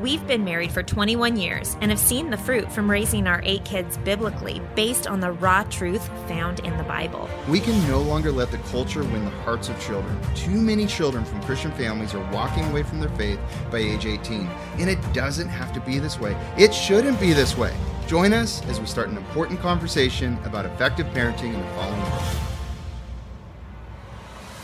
We've been married for 21 years and have seen the fruit from raising our 8 kids biblically based on the raw truth found in the Bible. We can no longer let the culture win the hearts of children. Too many children from Christian families are walking away from their faith by age 18. And it doesn't have to be this way. It shouldn't be this way. Join us as we start an important conversation about effective parenting in the following world.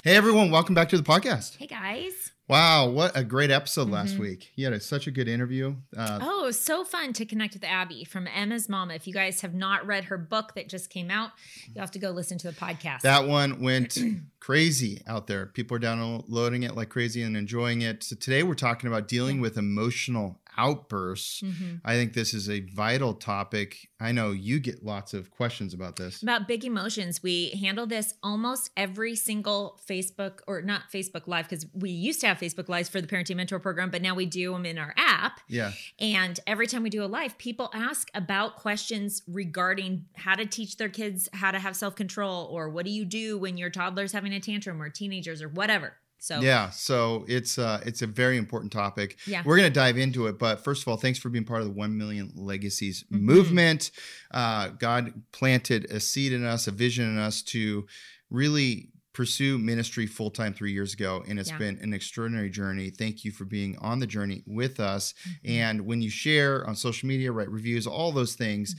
Hey everyone, welcome back to the podcast. Hey guys. Wow, what a great episode last week. You had such a good interview. It was so fun to connect with Abby from Emma's Mama. If you guys have not read her book that just came out, you'll have to go listen to the podcast. That one went crazy out there. People are downloading it like crazy and enjoying it. So today we're talking about dealing with emotional outbursts. I think this is a vital topic. I know you get lots of questions about this. About big emotions. We handle this almost every single Facebook, or not Facebook Live, because we used to have Facebook Lives for the Parenting Mentor Program, but now we do them in our app. Yeah. And every time we do a live, people ask about questions regarding how to teach their kids how to have self-control, or what do you do when your toddler's having a tantrum, or teenagers, or whatever. So yeah, so it's a very important topic. Yeah. We're going to dive into it, but first of all, thanks for being part of the 1 Million Legacies movement. God planted a seed in us, a vision in us to really pursue ministry full-time 3 years ago, and it's been an extraordinary journey. Thank you for being on the journey with us. And when you share on social media, write reviews, all those things,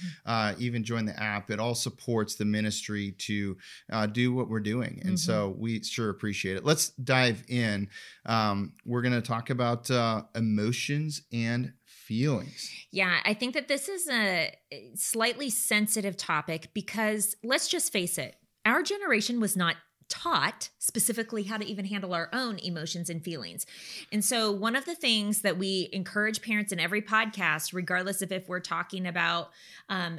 even join the app, it all supports the ministry to do what we're doing. And so we sure appreciate it. Let's dive in. We're going to talk about emotions and feelings. Yeah, I think that this is a slightly sensitive topic because let's just face it, our generation was not taught specifically how to even handle our own emotions and feelings. And so one of the things that we encourage parents in every podcast, regardless of if we're talking about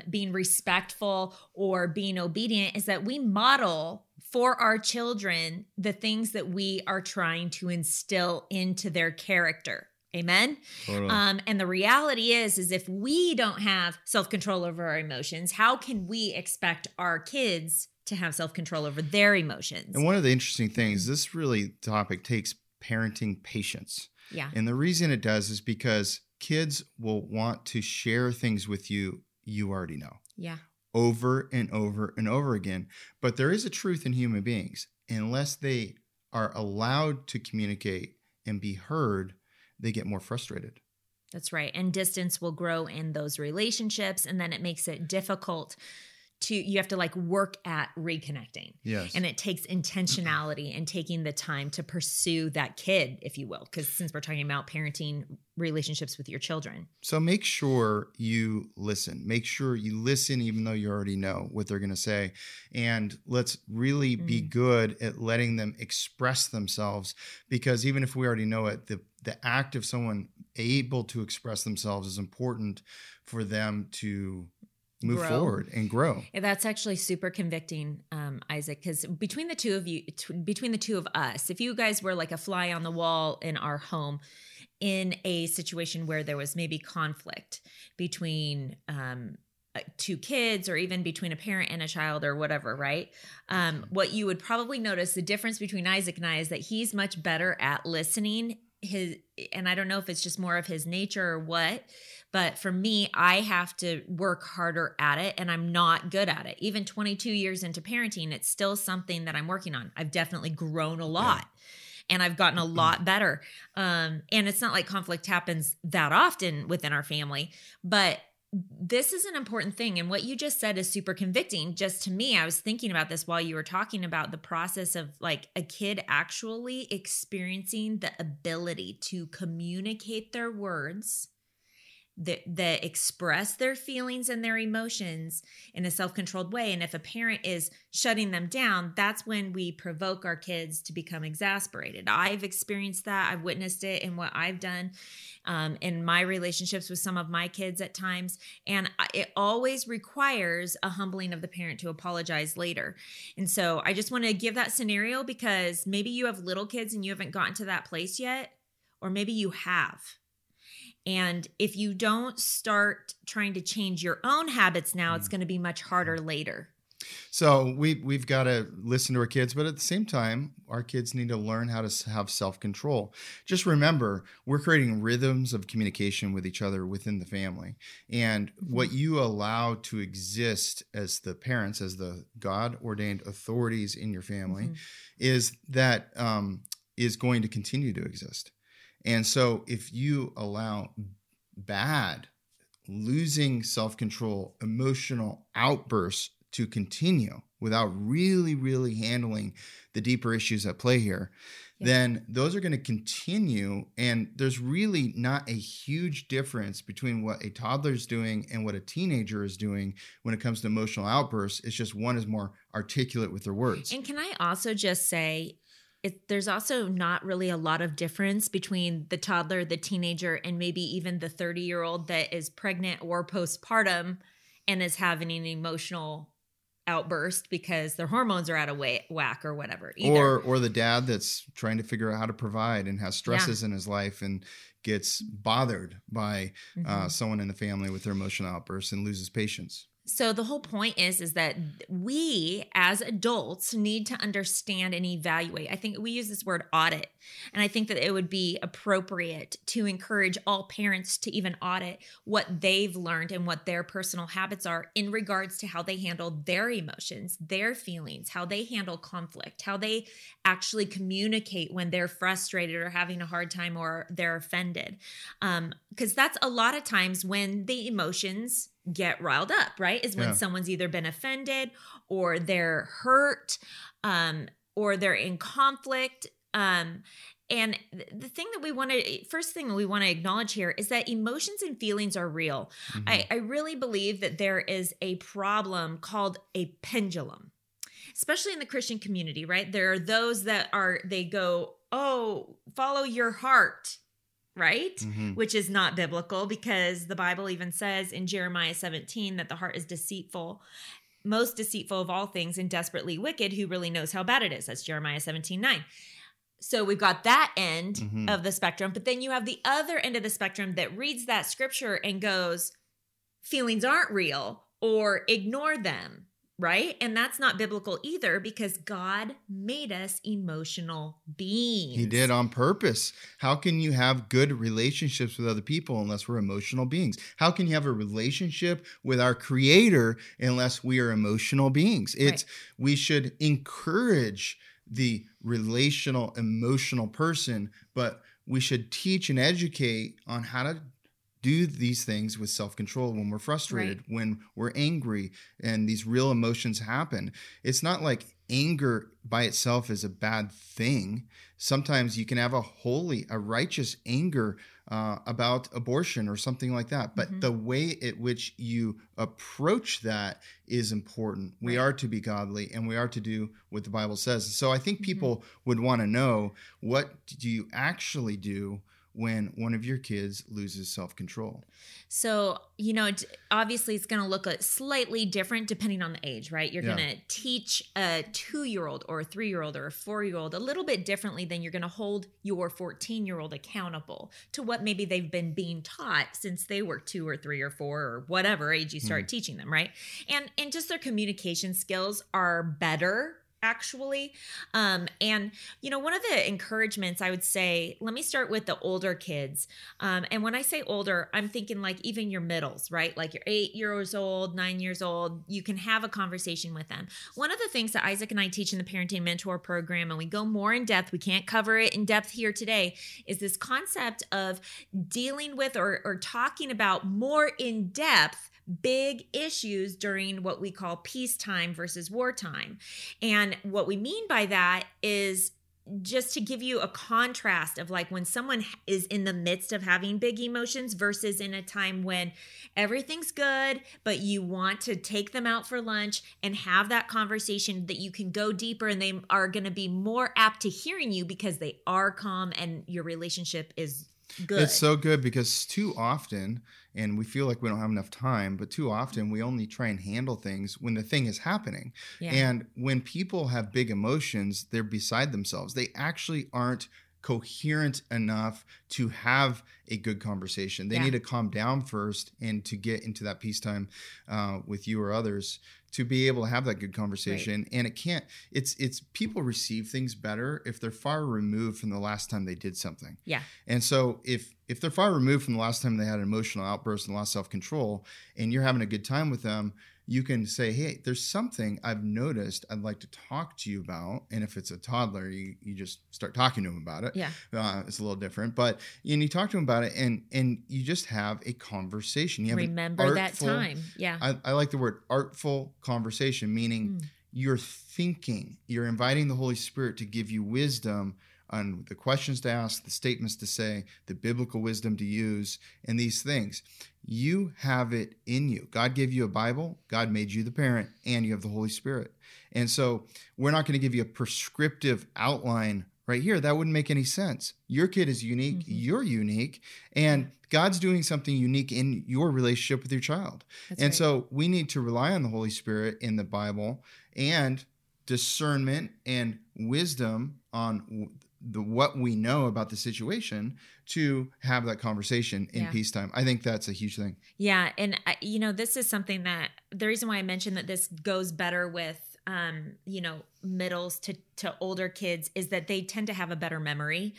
being respectful or being obedient, is that we model for our children the things that we are trying to instill into their character. Amen. Totally. And the reality is if we don't have self-control over our emotions, how can we expect our kids to have self-control over their emotions? And one of the interesting things, this really topic takes parenting patience. Yeah. And the reason it does is because kids will want to share things with you already know. Yeah. Over and over and over again. But there is a truth in human beings. Unless they are allowed to communicate and be heard, they get more frustrated. That's right. And distance will grow in those relationships, and then it makes it difficult you have to work at reconnecting. Yes. And it takes intentionality and taking the time to pursue that kid, if you will, because since we're talking about parenting relationships with your children. So make sure you listen. Make sure you listen, even though you already know what they're going to say. And let's really be good at letting them express themselves, because even if we already know it, the act of someone able to express themselves is important for them to move forward and grow. Yeah, that's actually super convicting, Isaac, because between the two of you, between the two of us, if you guys were like a fly on the wall in our home in a situation where there was maybe conflict between two kids, or even between a parent and a child, or whatever, right? What you would probably notice, the difference between Isaac and I is that he's much better at listening. And I don't know if it's just more of his nature or what, but for me, I have to work harder at it, and I'm not good at it. Even 22 years into parenting, it's still something that I'm working on. I've definitely grown a lot. Yeah. And I've gotten a lot better. And it's not like conflict happens that often within our family, but this is an important thing. And what you just said is super convicting. Just to me, I was thinking about this while you were talking about the process of a kid actually experiencing the ability to communicate their words that express their feelings and their emotions in a self-controlled way. And if a parent is shutting them down, that's when we provoke our kids to become exasperated. I've experienced that. I've witnessed it in what I've done in my relationships with some of my kids at times. And it always requires a humbling of the parent to apologize later. And so I just want to give that scenario, because maybe you have little kids and you haven't gotten to that place yet, or maybe you have. And if you don't start trying to change your own habits now, it's going to be much harder later. So we've got to listen to our kids, but at the same time, our kids need to learn how to have self-control. Just remember, we're creating rhythms of communication with each other within the family. And what you allow to exist as the parents, as the God-ordained authorities in your family, is that is going to continue to exist. And so if you allow bad, losing self-control, emotional outbursts to continue without really, really handling the deeper issues at play here, then those are going to continue. And there's really not a huge difference between what a toddler is doing and what a teenager is doing when it comes to emotional outbursts. It's just one is more articulate with their words. And can I also just say, there's also not really a lot of difference between the toddler, the teenager, and maybe even the 30-year-old that is pregnant or postpartum and is having an emotional outburst because their hormones are out of whack or whatever. Or the dad that's trying to figure out how to provide and has stresses in his life and gets bothered by someone in the family with their emotional outbursts and loses patience. So the whole point is that we as adults need to understand and evaluate. I think we use this word audit, and I think that it would be appropriate to encourage all parents to even audit what they've learned and what their personal habits are in regards to how they handle their emotions, their feelings, how they handle conflict, how they actually communicate when they're frustrated or having a hard time or they're offended. Because that's a lot of times when the emotions get riled up, right? Is when someone's either been offended or they're hurt, or they're in conflict. And the thing that we want to, first thing we want to acknowledge here is that emotions and feelings are real. I really believe that there is a problem called a pendulum, especially in the Christian community, right? There are those that they go, oh, follow your heart. Right? Which is not biblical, because the Bible even says in Jeremiah 17 that the heart is deceitful, most deceitful of all things, and desperately wicked. Who really knows how bad it is? That's Jeremiah 17:9. So we've got that end of the spectrum, but then you have the other end of the spectrum that reads that scripture and goes, feelings aren't real, or ignore them. Right? And that's not biblical either, because God made us emotional beings. He did on purpose. How can you have good relationships with other people unless we're emotional beings? How can you have a relationship with our Creator unless we are emotional beings? We should encourage the relational, emotional person, but we should teach and educate on how to do these things with self-control when we're frustrated, when we're angry, and these real emotions happen. It's not like anger by itself is a bad thing. Sometimes you can have a righteous anger about abortion or something like that. But the way at which you approach that is important. We are to be godly, and we are to do what the Bible says. So I think people would want to know, what do you actually do when one of your kids loses self-control? So, obviously it's going to look slightly different depending on the age, right? You're going to teach a 2-year-old or a 3-year-old or a 4-year-old a little bit differently than you're going to hold your 14-year-old accountable to what maybe they've been being taught since they were 2 or 3 or 4 or whatever age you start teaching them, right? And just their communication skills are better, actually. And, one of the encouragements I would say, let me start with the older kids. And when I say older, I'm thinking like even your middles, right? Like you're 8 years old, 9 years old, you can have a conversation with them. One of the things that Isaac and I teach in the Parenting Mentor Program, and we go more in depth, we can't cover it in depth here today, is this concept of dealing with or talking about more in depth big issues during what we call peacetime versus wartime. And what we mean by that is just to give you a contrast of like when someone is in the midst of having big emotions versus in a time when everything's good, but you want to take them out for lunch and have that conversation that you can go deeper, and they are going to be more apt to hearing you because they are calm and your relationship is good. It's so good, because too often, and we feel like we don't have enough time, but too often we only try and handle things when the thing is happening. Yeah. And when people have big emotions, they're beside themselves. They actually aren't coherent enough to have a good conversation. They need to calm down first and to get into that peacetime with you or others to be able to have that good conversation. Right. And it can't, it's people receive things better if they're far removed from the last time they did something. Yeah. And so if they're far removed from the last time they had an emotional outburst and lost self-control and you're having a good time with them, you can say, hey, there's something I've noticed I'd like to talk to you about. And if it's a toddler, you just start talking to him about it. Yeah. It's a little different. But and you talk to him about it and you just have a conversation. You have remember that time. Yeah. I like the word artful conversation, meaning you're thinking, you're inviting the Holy Spirit to give you wisdom on the questions to ask, the statements to say, the biblical wisdom to use, and these things. You have it in you. God gave you a Bible, God made you the parent, and you have the Holy Spirit. And so we're not going to give you a prescriptive outline right here. That wouldn't make any sense. Your kid is unique, you're unique, and God's doing something unique in your relationship with your child. That's right. So we need to rely on the Holy Spirit in the Bible and discernment and wisdom on what we know about the situation to have that conversation in peacetime. I think that's a huge thing. Yeah. And this is something that the reason why I mentioned that this goes better with, middles to older kids is that they tend to have a better memory,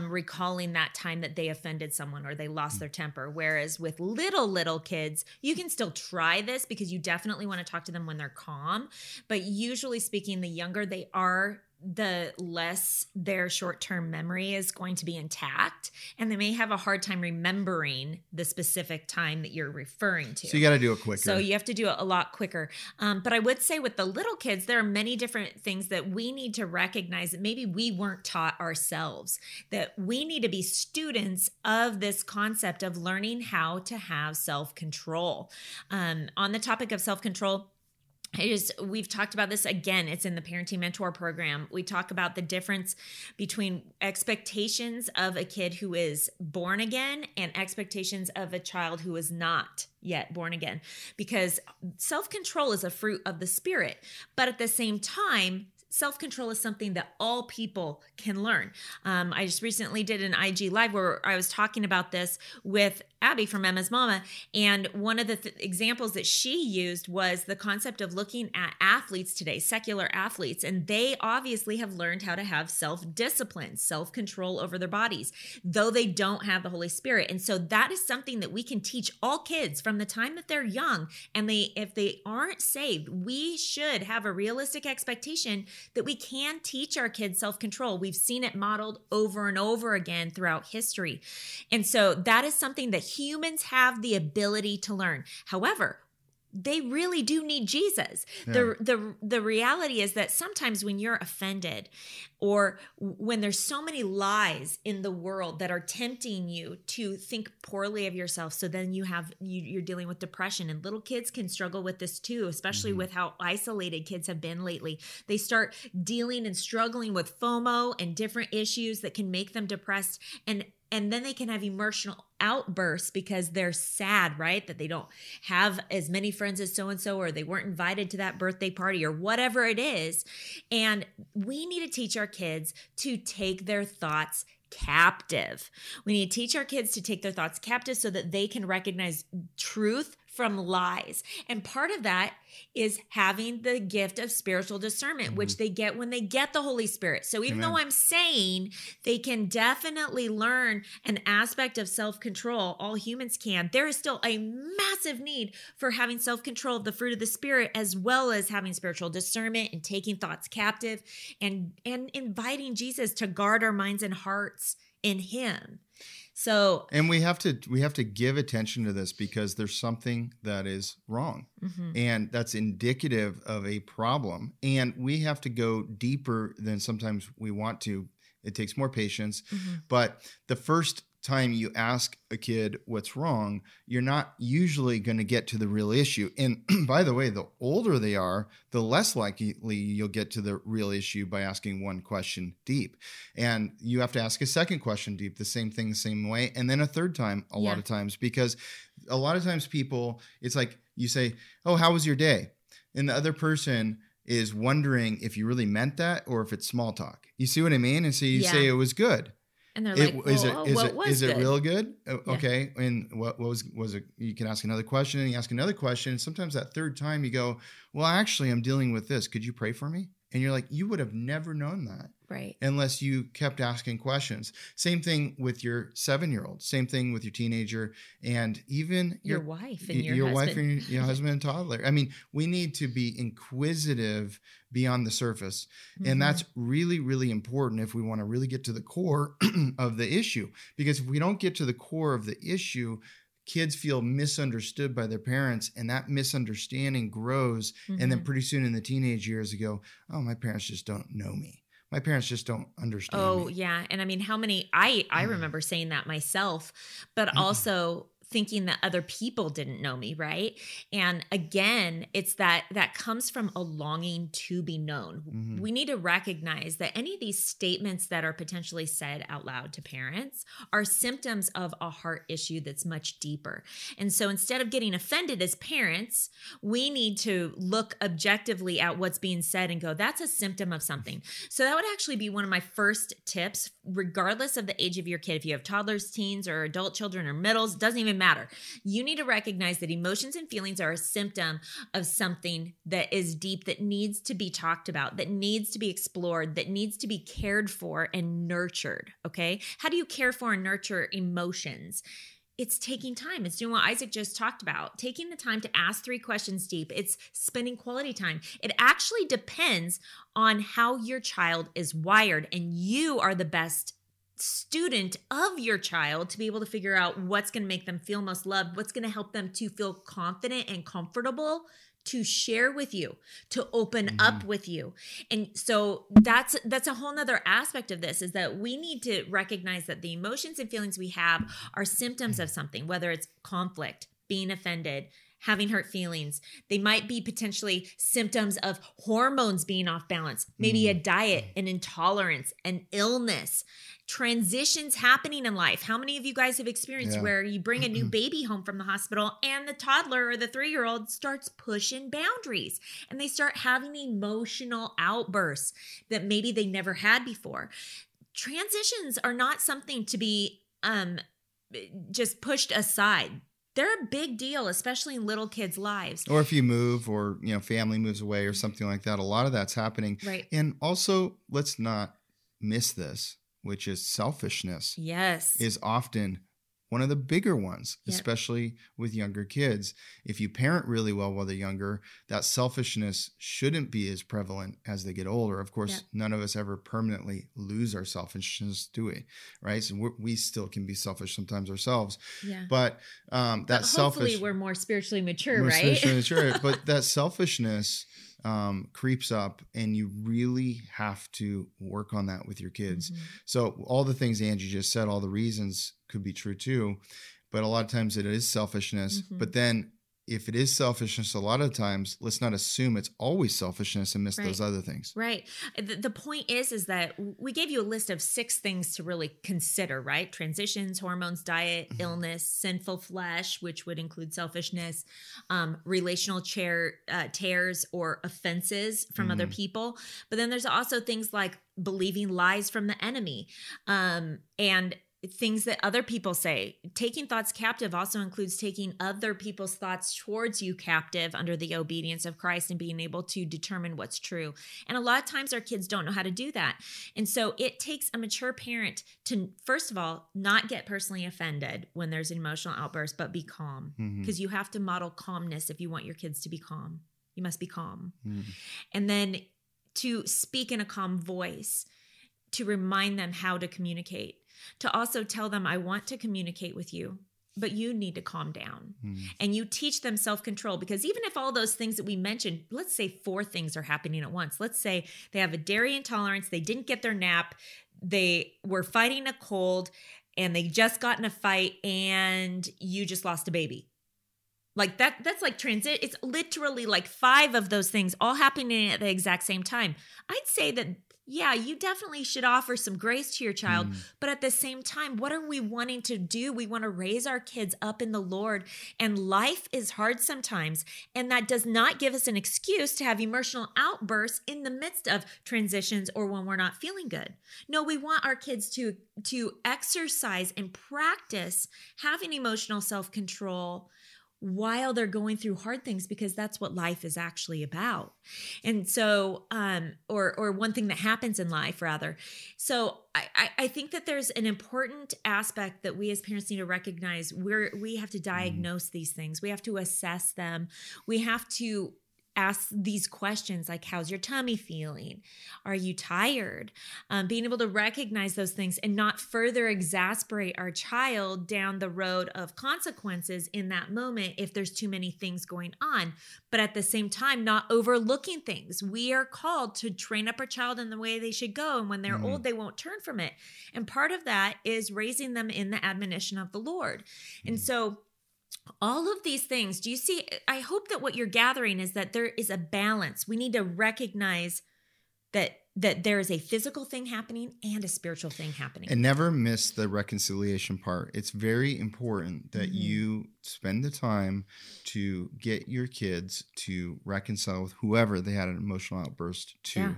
recalling that time that they offended someone or they lost their temper. Whereas with little kids, you can still try this because you definitely want to talk to them when they're calm. But usually speaking, the younger they are, the less their short-term memory is going to be intact, and they may have a hard time remembering the specific time that you're referring to. So you got to do it quicker. So you have to do it a lot quicker. But I would say with the little kids, there are many different things that we need to recognize that maybe we weren't taught ourselves, that we need to be students of this concept of learning how to have self-control. On the topic of self-control, we've talked about this again. It's in the Parenting Mentor Program. We talk about the difference between expectations of a kid who is born again and expectations of a child who is not yet born again, because self-control is a fruit of the Spirit. But at the same time, self-control is something that all people can learn. I just recently did an IG Live where I was talking about this with Abby from Emma's Mama. And one of the examples that she used was the concept of looking at athletes today, secular athletes, and they obviously have learned how to have self-discipline, self-control over their bodies, though they don't have the Holy Spirit. And so that is something that we can teach all kids from the time that they're young. And if they aren't saved, we should have a realistic expectation that we can teach our kids self-control. We've seen it modeled over and over again throughout history. And so that is something that humans have the ability to learn. However, they really do need Jesus. Yeah. The reality is that sometimes when you're offended or when there's so many lies in the world that are tempting you to think poorly of yourself, so then you're dealing with depression, and little kids can struggle with this too, especially with how isolated kids have been lately. They start dealing and struggling with FOMO and different issues that can make them depressed, and then they can have emotional outbursts because they're sad, right? That they don't have as many friends as so-and-so, or they weren't invited to that birthday party, or whatever it is. And we need to teach our kids to take their thoughts captive. We need to teach our kids to take their thoughts captive so that they can recognize truth from lies. And part of that is having the gift of spiritual discernment, which they get when they get the Holy Spirit. So even though I'm saying they can definitely learn an aspect of self-control, all humans can, there is still a massive need for having self-control of the fruit of the Spirit, as well as having spiritual discernment and taking thoughts captive and inviting Jesus to guard our minds and hearts in Him. So, and we have to give attention to this because there's something that is wrong, and that's indicative of a problem. And we have to go deeper than sometimes we want to. It takes more patience, but the first time you ask a kid what's wrong, you're not usually going to get to the real issue. And by the way, the older they are, the less likely you'll get to the real issue by asking one question deep. And you have to ask a second question deep, the same thing, the same way. And then a third time, a lot of times, because a lot of times people, it's like you say, oh, how was your day? And the other person is wondering if you really meant that or if it's small talk. You see what I mean? And so you say it was good. And they're like, is it real good? Okay. Yeah. And what was it? You can ask another question and you ask another question. And sometimes that third time you go, well, actually I'm dealing with this. Could you pray for me? And you're like, you would have never known that. Right. Unless you kept asking questions. Same thing with your 7-year-old, same thing with your teenager, and even your wife and your husband. Wife and your husband and toddler. I mean, we need to be inquisitive beyond the surface. Mm-hmm. And that's really, really important if we want to really get to the core of the issue, because if we don't get to the core of the issue, kids feel misunderstood by their parents, and that misunderstanding grows. Mm-hmm. And then pretty soon in the teenage years you go, oh, my parents just don't know me. My parents just don't understand. Oh, me. Yeah. And I mean, how many, I remember saying that myself, but also thinking that other people didn't know me. Right. And again, it's that comes from a longing to be known. Mm-hmm. We need to recognize that any of these statements that are potentially said out loud to parents are symptoms of a heart issue that's much deeper. And so instead of getting offended as parents, we need to look objectively at what's being said and go, that's a symptom of something. So that would actually be one of my first tips, regardless of the age of your kid. If you have toddlers, teens, or adult children, or middles, doesn't even matter. You need to recognize that emotions and feelings are a symptom of something that is deep, that needs to be talked about, that needs to be explored, that needs to be cared for and nurtured. Okay. How do you care for and nurture emotions? It's taking time. It's doing what Isaac just talked about, taking the time to ask 3 questions deep. It's spending quality time. It actually depends on how your child is wired, and you are the best student of your child to be able to figure out what's going to make them feel most loved, what's going to help them to feel confident and comfortable to share with you, to open up with you. And so that's a whole nother aspect of this, is that we need to recognize that the emotions and feelings we have are symptoms of something, whether it's conflict, being offended, having hurt feelings. They might be potentially symptoms of hormones being off balance, maybe a diet, an intolerance, an illness, transitions happening in life. How many of you guys have experienced where you bring a new baby home from the hospital and the toddler or the 3-year-old starts pushing boundaries and they start having emotional outbursts that maybe they never had before? Transitions are not something to be just pushed aside. They're a big deal, especially in little kids' lives. Or if you move, or family moves away or something like that, a lot of that's happening. Right. And also, let's not miss this, which is selfishness. Yes. Is often one of the bigger ones, especially with younger kids. If you parent really well while they're younger, that selfishness shouldn't be as prevalent as they get older. Of course, none of us ever permanently lose our selfishness, do we? Right? So we still can be selfish sometimes ourselves. Yeah. But that selfishness. Hopefully, we're more spiritually mature, right? Spiritually mature. But that selfishness creeps up, and you really have to work on that with your kids. Mm-hmm. So all the things Angie just said, all the reasons could be true too, but a lot of times it is selfishness. Mm-hmm. But then if it is selfishness, a lot of times, let's not assume it's always selfishness and miss those other things. Right. The point is that we gave you a list of 6 things to really consider, right? Transitions, hormones, diet, illness, sinful flesh, which would include selfishness, relational tears or offenses from other people. But then there's also things like believing lies from the enemy, and things that other people say. Taking thoughts captive also includes taking other people's thoughts towards you captive under the obedience of Christ, and being able to determine what's true. And a lot of times our kids don't know how to do that. And so it takes a mature parent to, first of all, not get personally offended when there's an emotional outburst, but be calm, because you have to model calmness. If you want your kids to be calm, you must be calm. And then to speak in a calm voice, to remind them how to communicate, to also tell them, I want to communicate with you, but you need to calm down. And you teach them self-control, because even if all those things that we mentioned, let's say 4 things are happening at once. Let's say they have a dairy intolerance, they didn't get their nap, they were fighting a cold, and they just got in a fight, and you just lost a baby. Like that's like transit. It's literally like 5 of those things all happening at the exact same time. I'd say that yeah, you definitely should offer some grace to your child. But at the same time, what are we wanting to do? We want to raise our kids up in the Lord, and life is hard sometimes. And that does not give us an excuse to have emotional outbursts in the midst of transitions or when we're not feeling good. No, we want our kids to exercise and practice having emotional self-control while they're going through hard things, because that's what life is actually about. And so, or one thing that happens in life rather. So I think that there's an important aspect that we as parents need to recognize, where we have to diagnose these things. We have to assess them. We have to ask these questions like, how's your tummy feeling? Are you tired? Being able to recognize those things and not further exasperate our child down the road of consequences in that moment if there's too many things going on. But at the same time, not overlooking things. We are called to train up our child in the way they should go. And when they're old, they won't turn from it. And part of that is raising them in the admonition of the Lord. And so all of these things, do you see? I hope that what you're gathering is that there is a balance. We need to recognize that there is a physical thing happening and a spiritual thing happening. And never miss the reconciliation part. It's very important that you spend the time to get your kids to reconcile with whoever they had an emotional outburst to. Yeah.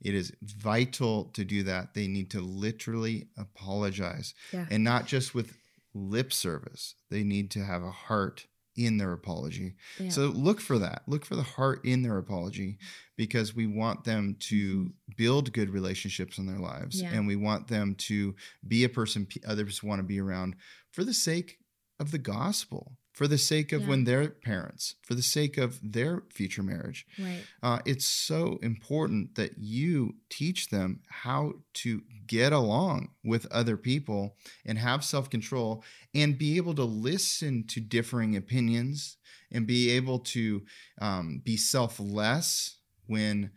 It is vital to do that. They need to literally apologize, and not just with lip service. They need to have a heart in their apology. Yeah. So look for that. Look for the heart in their apology, because we want them to build good relationships in their lives. Yeah. And we want them to be a person others want to be around for the sake of the gospel, for the sake of when they're parents, for the sake of their future marriage. Right. It's so important that you teach them how to get along with other people and have self-control and be able to listen to differing opinions and be able to be selfless when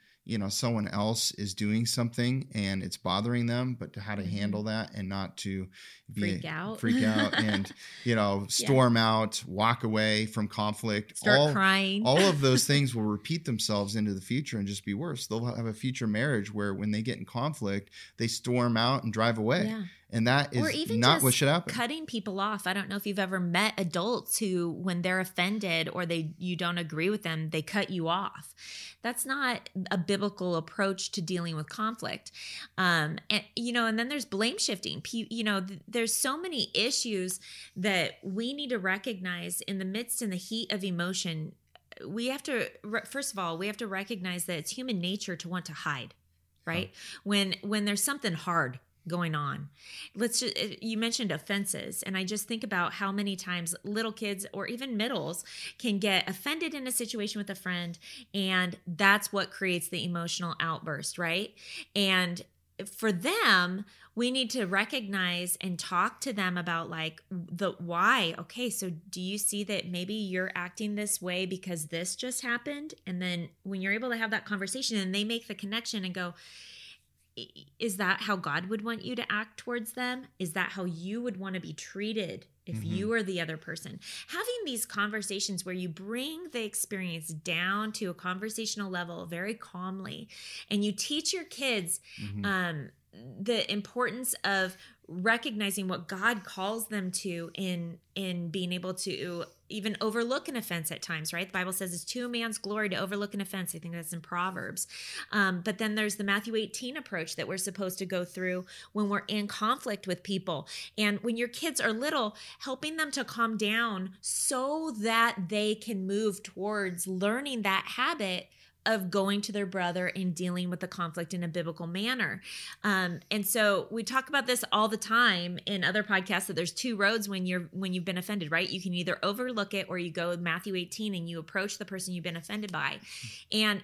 someone else is doing something and it's bothering them, but to how to handle that and not to be freak out and, storm out, walk away from conflict, start crying. All of those things will repeat themselves into the future and just be worse. They'll have a future marriage where when they get in conflict, they storm out and drive away. Yeah. And that is not what should happen. Cutting people off. I don't know if you've ever met adults who, when they're offended or you don't agree with them, they cut you off. That's not a biblical approach to dealing with conflict. And then there's blame shifting. There's so many issues that we need to recognize in the heat of emotion. We have to, first of all, we have to recognize that it's human nature to want to hide, right? Huh. When there's something hard going on. You mentioned offenses, and I just think about how many times little kids or even middles can get offended in a situation with a friend, and that's what creates the emotional outburst, right? And for them, we need to recognize and talk to them about the why. Okay, so do you see that maybe you're acting this way because this just happened? And then when you're able to have that conversation and they make the connection and go, is that how God would want you to act towards them? Is that how you would want to be treated if you are the other person? Having these conversations where you bring the experience down to a conversational level very calmly, and you teach your kids the importance of recognizing what God calls them to in being able to even overlook an offense at times, right? The Bible says it's to a man's glory to overlook an offense. I think that's in Proverbs. But then there's the Matthew 18 approach that we're supposed to go through when we're in conflict with people. And when your kids are little, helping them to calm down so that they can move towards learning that habit of going to their brother and dealing with the conflict in a biblical manner. And so we talk about this all the time in other podcasts, that there's two roads when you've been offended, right? You can either overlook it, or you go with Matthew 18 and you approach the person you've been offended by. And,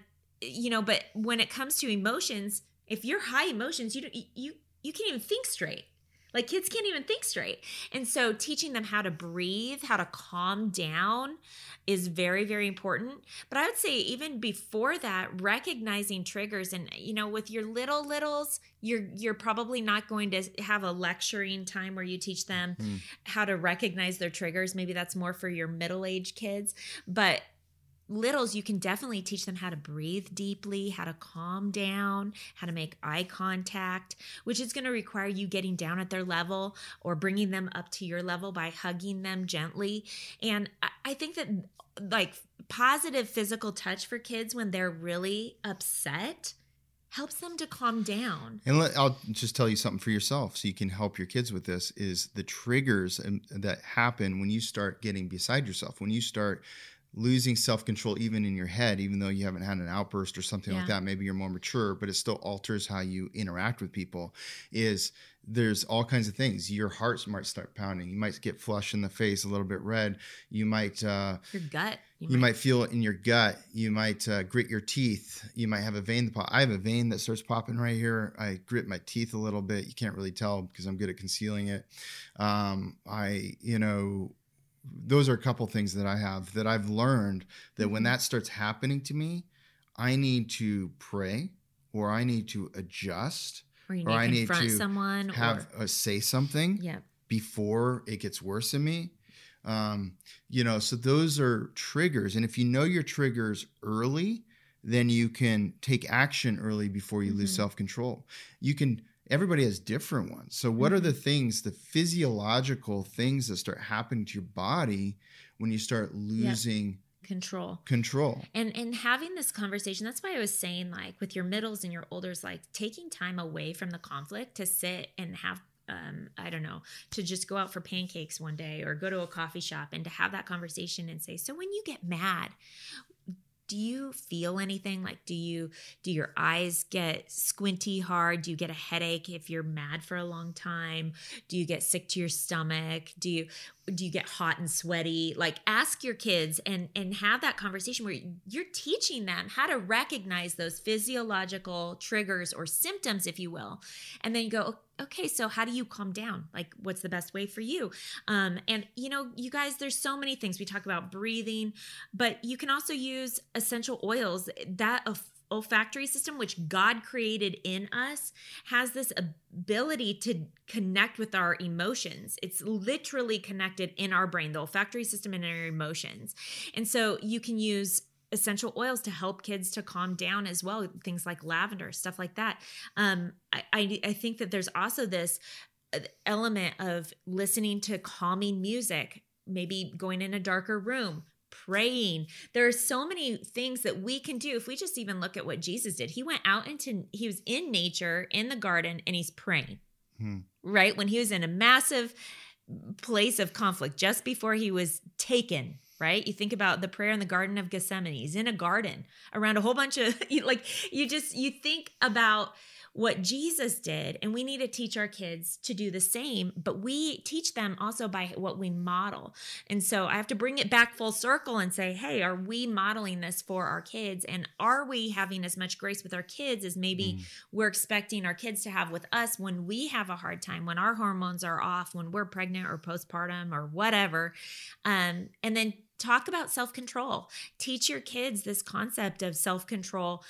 but when it comes to emotions, if you're high emotions, you can't even think straight. Like, kids can't even think straight. And so teaching them how to breathe, how to calm down is very, very important. But I would say even before that, recognizing triggers. And, with your littles, you're probably not going to have a lecturing time where you teach them how to recognize their triggers. Maybe that's more for your middle-aged kids. But littles, you can definitely teach them how to breathe deeply, how to calm down, how to make eye contact, which is going to require you getting down at their level or bringing them up to your level by hugging them gently. And I think that like positive physical touch for kids when they're really upset helps them to calm down. And I'll just tell you something for yourself so you can help your kids with this, is the triggers that happen when you start getting beside yourself, when you start losing self-control even in your head, even though you haven't had an outburst or something like that. Maybe you're more mature, but it still alters how you interact with people. Is there's all kinds of things. Your heart might start pounding. You might get flushed in the face, a little bit red. You might... your gut. You might feel it in your gut. You might grit your teeth. You might have a vein that pop. I have a vein that starts popping right here. I grit my teeth a little bit. You can't really tell because I'm good at concealing it. Those are a couple things that I have that I've learned that when that starts happening to me, I need to pray or I need to adjust or I need to have a say something before it gets worse in me. So those are triggers. And if you know your triggers early, then you can take action early before you lose self-control. Everybody has different ones. So what are the things, the physiological things that start happening to your body when you start losing control? And having this conversation, that's why I was saying, like, with your middles and your olders, like taking time away from the conflict to sit and have to just go out for pancakes one day or go to a coffee shop and to have that conversation and say, so when you get mad, do you feel anything? Like, do your eyes get squinty hard? Do you get a headache if you're mad for a long time? Do you get sick to your stomach? Do you get hot and sweaty? Like, ask your kids and have that conversation where you're teaching them how to recognize those physiological triggers or symptoms, if you will. And then you go, okay, so how do you calm down? Like, what's the best way for you? You guys, there's so many things. We talk about breathing, but you can also use essential oils. That olfactory system, which God created in us, has this ability to connect with our emotions. It's literally connected in our brain, the olfactory system and our emotions. And so you can use essential oils to help kids to calm down as well. Things like lavender, stuff like that. I think that there's also this element of listening to calming music, maybe going in a darker room, praying. There are so many things that we can do. If we just even look at what Jesus did, he was in nature, in the garden, and he's praying, right? When he was in a massive place of conflict, just before he was taken, right? You think about the prayer in the Garden of Gethsemane. He's in a garden around a whole bunch of, you think about what Jesus did, and we need to teach our kids to do the same, but we teach them also by what we model. And so I have to bring it back full circle and say, hey, are we modeling this for our kids? And are we having as much grace with our kids as maybe we're expecting our kids to have with us when we have a hard time, when our hormones are off, when we're pregnant or postpartum or whatever? And then talk about self-control. Teach your kids this concept of self-control.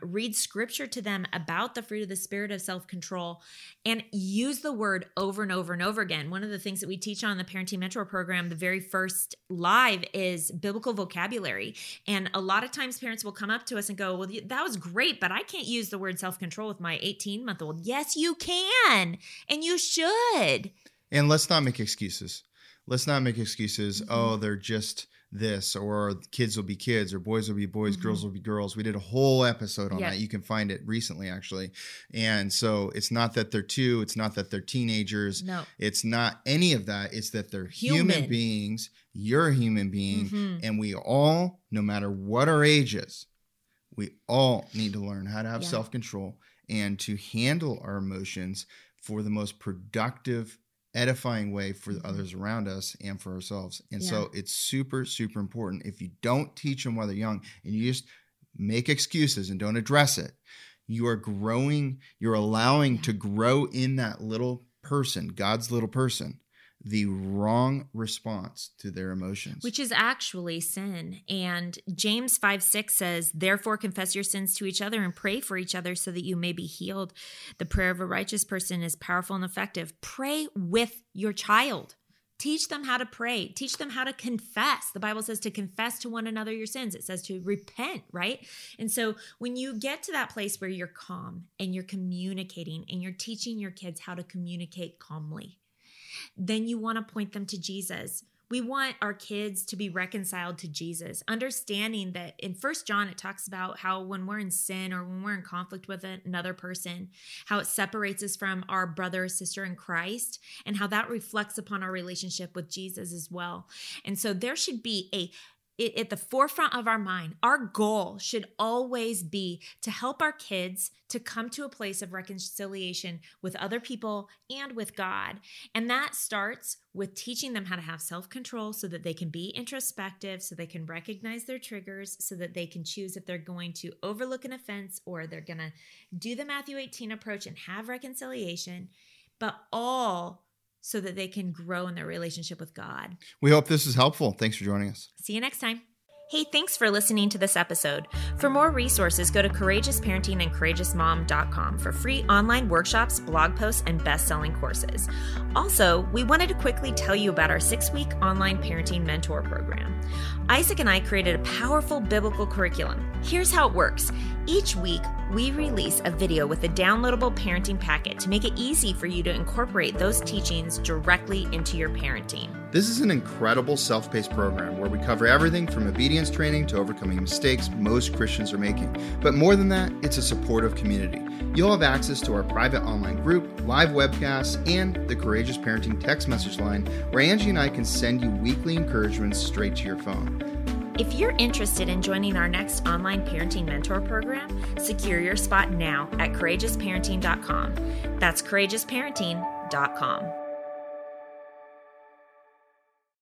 Read scripture to them about the fruit of the spirit of self-control, and use the word over and over and over again. One of the things that we teach on the Parenting Mentor Program, the very first live, is biblical vocabulary. And a lot of times parents will come up to us and go, well, that was great, but I can't use the word self-control with my 18-month-old. Yes, you can, and you should. And let's not make excuses. Let's not make excuses. Oh, they're just this, or kids will be kids, or boys will be boys, girls will be girls. We did a whole episode on that. You can find it recently, actually. And so it's not that they're two. It's not that they're teenagers. No. It's not any of that. It's that they're human beings. You're a human being. And we all, no matter what our age is, we all need to learn how to have self-control and to handle our emotions for the most productive, edifying way for the others around us and for ourselves. And so it's super, super important. If you don't teach them while they're young and you just make excuses and don't address it, you are growing, you're allowing to grow in that little person, God's little person, the wrong response to their emotions, which is actually sin. And James 5:6 says, therefore confess your sins to each other and pray for each other so that you may be healed. The prayer of a righteous person is powerful and effective. Pray with your child. Teach them how to pray. Teach them how to confess. The Bible says to confess to one another your sins. It says to repent, right? And so when you get to that place where you're calm and you're communicating and you're teaching your kids how to communicate calmly, then you want to point them to Jesus. We want our kids to be reconciled to Jesus, understanding that in 1 John, it talks about how when we're in sin or when we're in conflict with another person, how it separates us from our brother or sister in Christ, and how that reflects upon our relationship with Jesus as well. And so there should be at the forefront of our mind, our goal should always be to help our kids to come to a place of reconciliation with other people and with God. And that starts with teaching them how to have self-control so that they can be introspective, so they can recognize their triggers, so that they can choose if they're going to overlook an offense or they're going to do the Matthew 18 approach and have reconciliation, but all so that they can grow in their relationship with God. We hope this is helpful. Thanks for joining us. See you next time. Hey, thanks for listening to this episode. For more resources, go to Courageous Parenting and CourageousMom.com for free online workshops, blog posts, and best-selling courses. Also, we wanted to quickly tell you about our 6-week online parenting mentor program. Isaac and I created a powerful biblical curriculum. Here's how it works. Each week, we release a video with a downloadable parenting packet to make it easy for you to incorporate those teachings directly into your parenting. This is an incredible self-paced program where we cover everything from obedience training to overcoming mistakes most Christians are making. But more than that, it's a supportive community. You'll have access to our private online group, live webcasts, and the Courageous Parenting text message line where Angie and I can send you weekly encouragements straight to your phone. If you're interested in joining our next online parenting mentor program, secure your spot now at CourageousParenting.com. That's CourageousParenting.com.